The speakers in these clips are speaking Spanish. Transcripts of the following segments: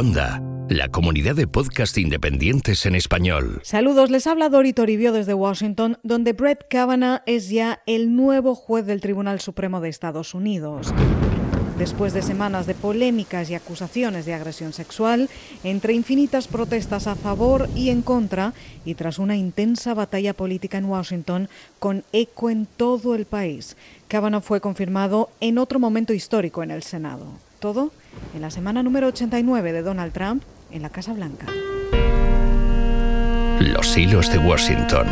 Onda, la comunidad de podcast independientes en español. Saludos, les habla Dori Toribio desde Washington, donde Brett Kavanaugh es ya el nuevo juez del Tribunal Supremo de Estados Unidos. Después de semanas de polémicas y acusaciones de agresión sexual, entre infinitas protestas a favor y en contra, y tras una intensa batalla política en Washington, con eco en todo el país, Kavanaugh fue confirmado en otro momento histórico en el Senado. Todo en la semana número 89 de Donald Trump en la Casa Blanca. Los hilos de Washington.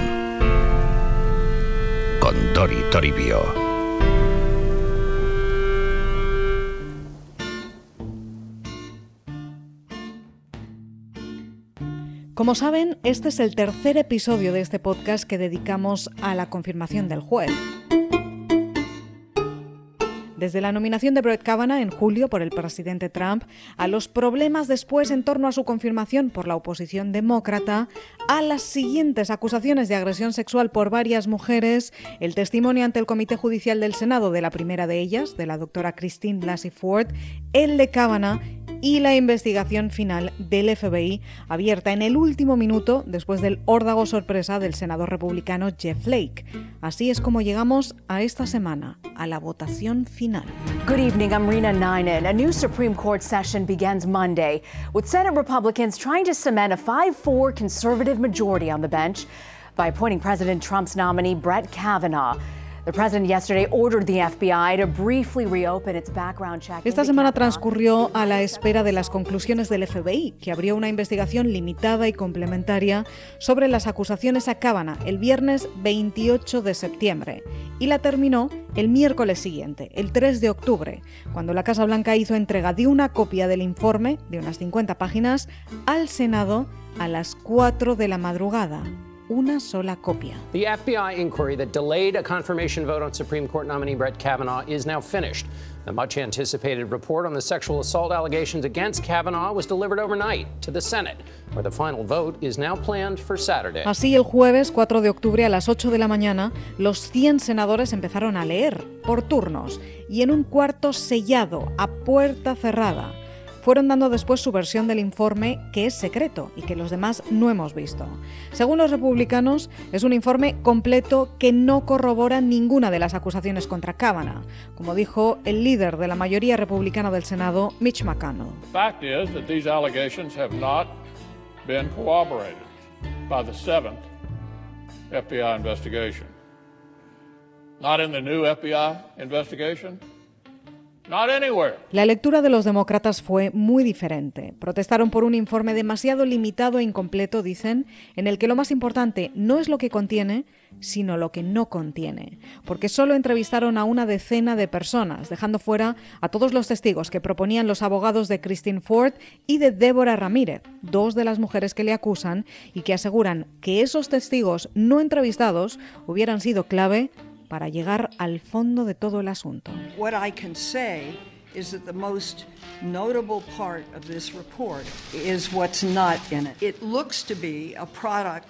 Con Dori Toribio. Como saben, este es el tercer episodio de este podcast que dedicamos a la confirmación del juez. Desde la nominación de Brett Kavanaugh en julio por el presidente Trump, a los problemas después en torno a su confirmación por la oposición demócrata, a las siguientes acusaciones de agresión sexual por varias mujeres, el testimonio ante el Comité Judicial del Senado de la primera de ellas, de la doctora Christine Blasey Ford, el de Kavanaugh y la investigación final del FBI, abierta en el último minuto después del órdago sorpresa del senador republicano Jeff Flake. Así es como llegamos a esta semana, a la votación final. Good evening, I'm Reena Ninan. A new Supreme Court session begins Monday, with Senate Republicans trying to cement a 5-4 conservative majority on the bench by appointing President Trump's nominee Brett Kavanaugh. Esta semana transcurrió a la espera de las conclusiones del FBI, que abrió una investigación limitada y complementaria sobre las acusaciones a Kavanaugh el viernes 28 de septiembre y la terminó el miércoles siguiente, el 3 de octubre, cuando la Casa Blanca hizo entrega de una copia del informe de unas 50 páginas al Senado a las 4 de la madrugada. Una sola copia. The FBI inquiry that delayed a confirmation vote on Supreme Court nominee Brett Kavanaugh is now finished. The much anticipated report on the sexual assault allegations against Kavanaugh was delivered overnight to the Senate, where the final vote is now planned for Saturday. Así, el jueves 4 de octubre a las 8 de la mañana, los 100 senadores empezaron a leer por turnos y en un cuarto sellado a puerta cerrada. Fueron dando después su versión del informe, que es secreto y que los demás no hemos visto. Según los republicanos, es un informe completo que no corrobora ninguna de las acusaciones contra Kavanaugh, como dijo el líder de la mayoría republicana del Senado, Mitch McConnell. The fact is that these allegations have not been corroborated by the 7th FBI investigation. Not in the new FBI investigation. La lectura de los demócratas fue muy diferente. Protestaron por un informe demasiado limitado e incompleto, dicen, en el que lo más importante no es lo que contiene, sino lo que no contiene, porque solo entrevistaron a una decena de personas, dejando fuera a todos los testigos que proponían los abogados de Christine Ford y de Deborah Ramírez, dos de las mujeres que le acusan y que aseguran que esos testigos no entrevistados hubieran sido clave para llegar al fondo de todo el asunto. What I can say is that the most notable part of this report is what's not in it. It looks to be a product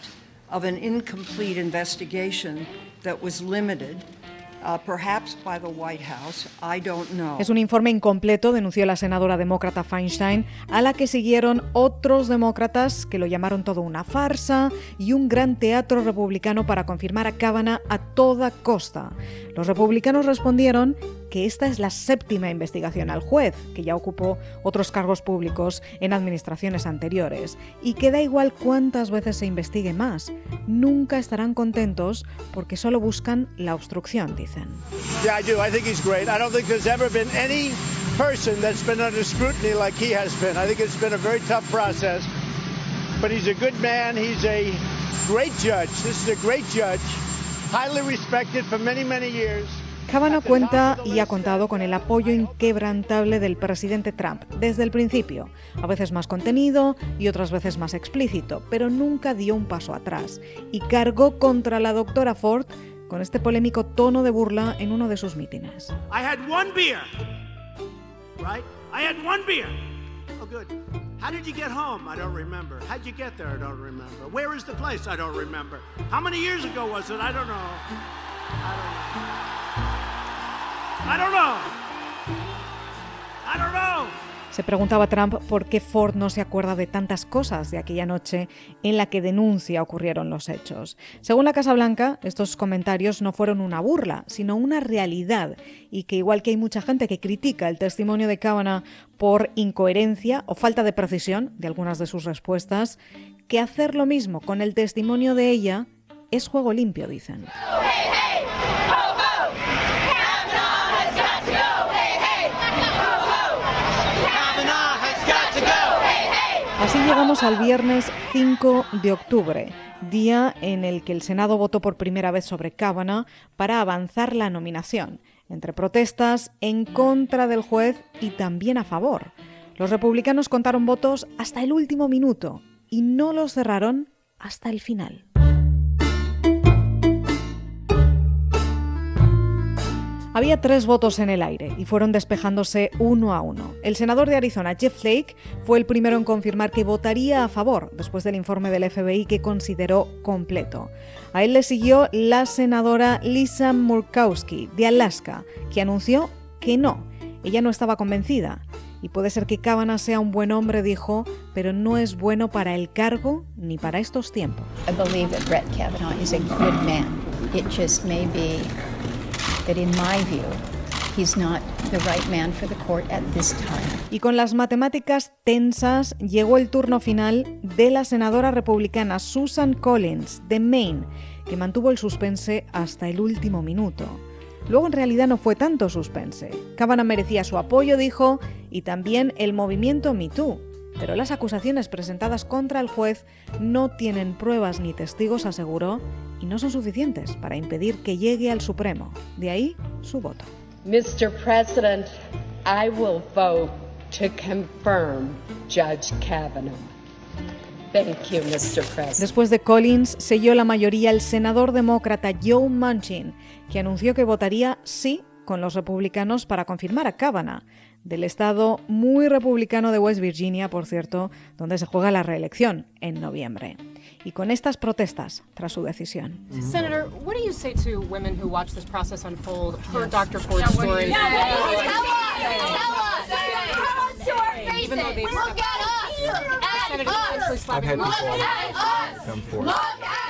of an incomplete investigation that was limited. Perhaps by the White House, I don't know. Es un informe incompleto, denunció la senadora demócrata Feinstein, a la que siguieron otros demócratas que lo llamaron todo una farsa y un gran teatro republicano para confirmar a Kavanaugh a toda costa. Los republicanos respondieron que esta es la séptima investigación al juez, que ya ocupó otros cargos públicos en administraciones anteriores, y que da igual cuántas veces se investigue más, nunca estarán contentos porque solo buscan la obstrucción, dicen. Yeah, I do. I think he's great. I don't think there's ever been any person that's been under scrutiny like he has been. I think it's been a very tough process, but he's a good man. He's a great judge. This is a great judge, highly respected for many, many years. Kavanaugh cuenta y ha contado con el apoyo inquebrantable del presidente Trump desde el principio, a veces más contenido y otras veces más explícito, pero nunca dio un paso atrás y cargó contra la doctora Ford con este polémico tono de burla en uno de sus mítines. I had one beer. Right? I had one beer. Oh good. How did you get home? I don't remember. How'd you get there? I don't remember. Where is the place? I don't remember. How many years ago was it? I don't know. I don't know. Se preguntaba Trump por qué Ford no se acuerda de tantas cosas de aquella noche en la que denuncia ocurrieron los hechos. Según la Casa Blanca, estos comentarios no fueron una burla, sino una realidad, y que igual que hay mucha gente que critica el testimonio de Kavanaugh por incoherencia o falta de precisión de algunas de sus respuestas, que hacer lo mismo con el testimonio de ella es juego limpio, dicen. Así llegamos al viernes 5 de octubre, día en el que el Senado votó por primera vez sobre Kavanaugh para avanzar la nominación, entre protestas en contra del juez y también a favor. Los republicanos contaron votos hasta el último minuto y no los cerraron hasta el final. Había 3 votos en el aire y fueron despejándose uno a uno. El senador de Arizona, Jeff Flake, fue el primero en confirmar que votaría a favor después del informe del FBI que consideró completo. A él le siguió la senadora Lisa Murkowski, de Alaska, que anunció que no. Ella no estaba convencida. Y puede ser que Kavanaugh sea un buen hombre, dijo, pero no es bueno para el cargo ni para estos tiempos. I believe that Brett Kavanaugh is a good man. It just may be that in my view, he's not the right man for the court at this time. Y con las matemáticas tensas llegó el turno final de la senadora republicana Susan Collins, de Maine, que mantuvo el suspense hasta el último minuto. Luego en realidad no fue tanto suspense. Kavanaugh merecía su apoyo, dijo, y también el movimiento Me Too. Pero las acusaciones presentadas contra el juez no tienen pruebas ni testigos, aseguró, y no son suficientes para impedir que llegue al Supremo. De ahí su voto. Mr. President, I will vote to confirm Judge Kavanaugh. Thank you, Mr. President. Después de Collins, selló la mayoría el senador demócrata Joe Manchin, que anunció que votaría sí con los republicanos para confirmar a Kavanaugh, del estado muy republicano de West Virginia, por cierto, donde se juega la reelección en noviembre. Y con estas protestas tras su decisión. Senator, what do you say to women who watch this process unfold, heard Dr. Ford's story? Even though they've stepped up.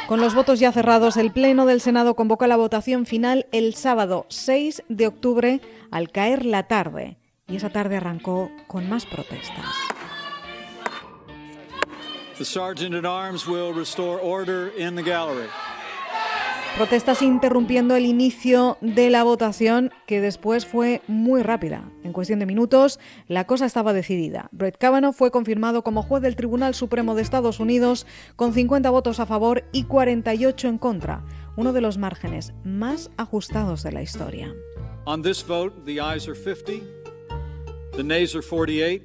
Con los votos ya cerrados, el Pleno del Senado convocó la votación final el sábado 6 de octubre al caer la tarde. Y esa tarde arrancó con más protestas. The sergeant at arms will restore order in the gallery. Protestas interrumpiendo el inicio de la votación, que después fue muy rápida. En cuestión de minutos, la cosa estaba decidida. Brett Kavanaugh fue confirmado como juez del Tribunal Supremo de Estados Unidos con 50 votos a favor y 48 en contra, uno de los márgenes más ajustados de la historia. On this vote, the ayes are 50, the nays are 48.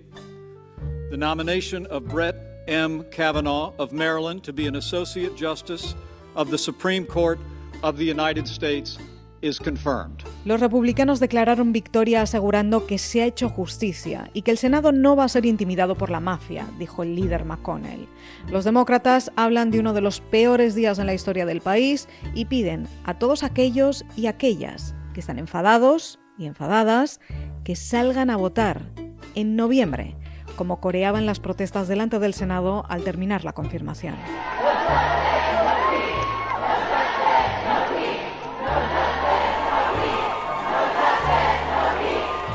The nomination of Brett M. Kavanaugh of Maryland to be an associate justice of the Supreme Court of the United States is confirmed. Los republicanos declararon victoria asegurando que se ha hecho justicia y que el Senado no va a ser intimidado por la mafia, dijo el líder McConnell. Los demócratas hablan de uno de los peores días en la historia del país y piden a todos aquellos y aquellas que están enfadados y enfadadas que salgan a votar en noviembre, como coreaban las protestas delante del Senado al terminar la confirmación.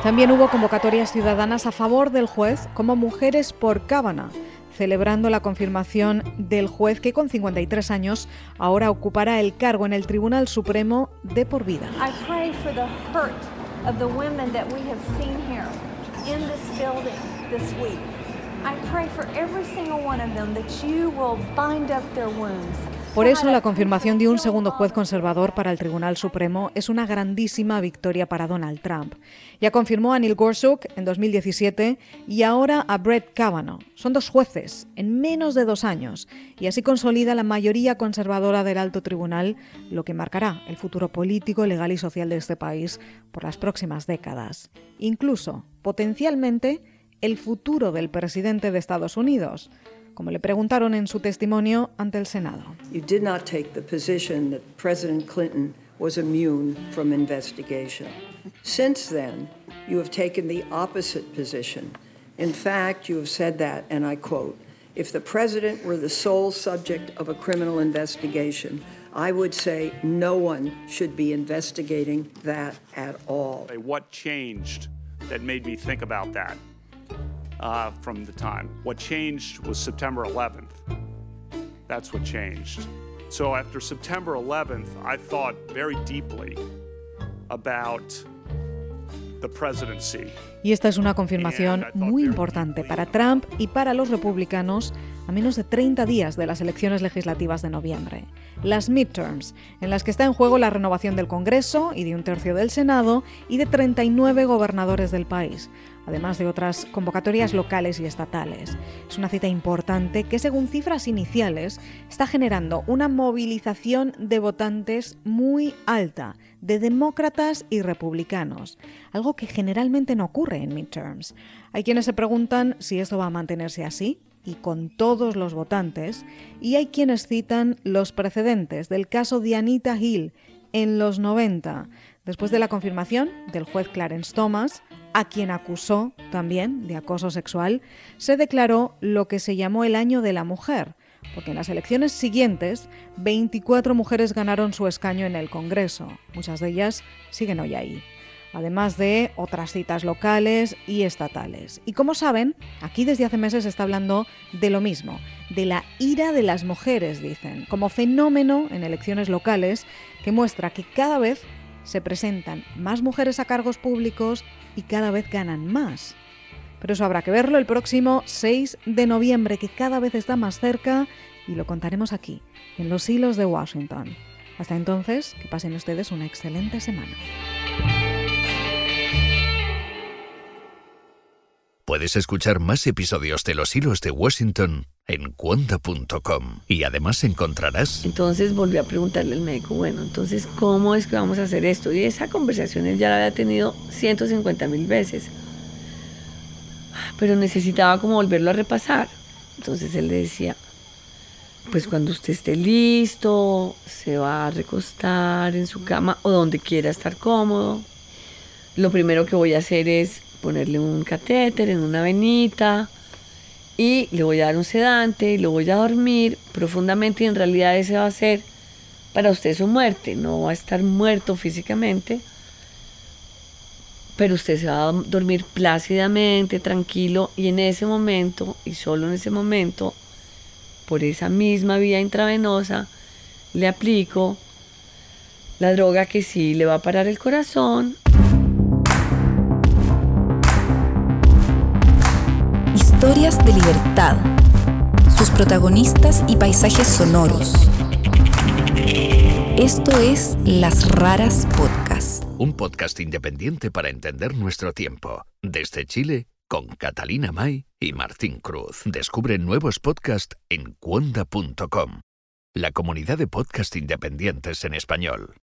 También hubo convocatorias ciudadanas a favor del juez, como Mujeres por Kavanaugh, celebrando la confirmación del juez que con 53 años ahora ocupará el cargo en el Tribunal Supremo de por vida. Por eso la confirmación de un segundo juez conservador para el Tribunal Supremo es una grandísima victoria para Donald Trump. Ya confirmó a Neil Gorsuch en 2017 y ahora a Brett Kavanaugh. Son 2 jueces en menos de 2 años y así consolida la mayoría conservadora del alto tribunal, lo que marcará el futuro político, legal y social de este país por las próximas décadas. Incluso, potencialmente, el futuro del presidente de Estados Unidos, como le preguntaron en su testimonio ante el Senado. You did not take the position that President Clinton was immune from investigation. Since then, you have taken the opposite position In fact, you have said that, and I quote, "If the president were the sole subject of a criminal investigation, I would say no one should be investigating that at all." What changed that made me think about that from the time? What changed was September 11th. That's what changed. So after September 11th, I thought very deeply about the presidency. Y esta es una confirmación muy importante para Trump y para los republicanos a menos de 30 días de las elecciones legislativas de noviembre, las midterms, en las que está en juego la renovación del Congreso y de un tercio del Senado y de 39 gobernadores del país, además de otras convocatorias locales y estatales. Es una cita importante que, según cifras iniciales, está generando una movilización de votantes muy alta, de demócratas y republicanos, algo que generalmente no ocurre en midterms. Hay quienes se preguntan si esto va a mantenerse así y con todos los votantes, y hay quienes citan los precedentes del caso de Anita Hill en los 90, después de la confirmación del juez Clarence Thomas, a quien acusó también de acoso sexual, se declaró lo que se llamó el año de la mujer, porque en las elecciones siguientes 24 mujeres ganaron su escaño en el Congreso. Muchas de ellas siguen hoy ahí, además de otras citas locales y estatales. Y como saben, aquí desde hace meses se está hablando de lo mismo, de la ira de las mujeres, dicen, como fenómeno en elecciones locales que muestra que cada vez se presentan más mujeres a cargos públicos y cada vez ganan más. Pero eso habrá que verlo el próximo 6 de noviembre, que cada vez está más cerca, y lo contaremos aquí, en los hilos de Washington. Hasta entonces, que pasen ustedes una excelente semana. Puedes escuchar más episodios de Los Hilos de Washington en cuonda.com y además encontrarás... Entonces volví a preguntarle al médico, bueno, entonces, ¿cómo es que vamos a hacer esto? Y esa conversación él ya la había tenido 150.000 veces, pero necesitaba como volverlo a repasar. Entonces él le decía, pues cuando usted esté listo, se va a recostar en su cama o donde quiera estar cómodo. Lo primero que voy a hacer es ponerle un catéter en una venita y le voy a dar un sedante y lo voy a dormir profundamente, y en realidad ese va a ser para usted su muerte. No va a estar muerto físicamente, pero usted se va a dormir plácidamente, tranquilo, y en ese momento, y solo en ese momento, por esa misma vía intravenosa le aplico la droga que sí le va a parar el corazón. Historias de libertad, sus protagonistas y paisajes sonoros. Esto es Las Raras Podcast. Un podcast independiente para entender nuestro tiempo. Desde Chile, con Catalina May y Martín Cruz. Descubre nuevos podcasts en cuonda.com, la comunidad de podcast independientes en español.